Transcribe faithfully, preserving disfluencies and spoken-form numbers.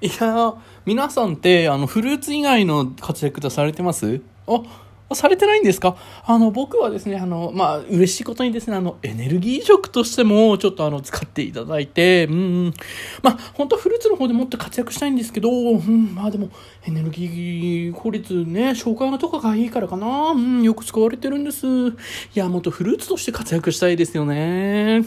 いや、皆さんってあのフルーツ以外の活躍されてます？あ、されてないんですか？あの僕はですね、あのまあ嬉しいことにですね、あのエネルギー食としてもちょっとあの使っていただいて、うん、まあ本当はフルーツの方でもっと活躍したいんですけど、うん、まあでもエネルギー効率ね、消化とかがいいからかな、うん、よく使われてるんです。いや、もっとフルーツとして活躍したいですよね。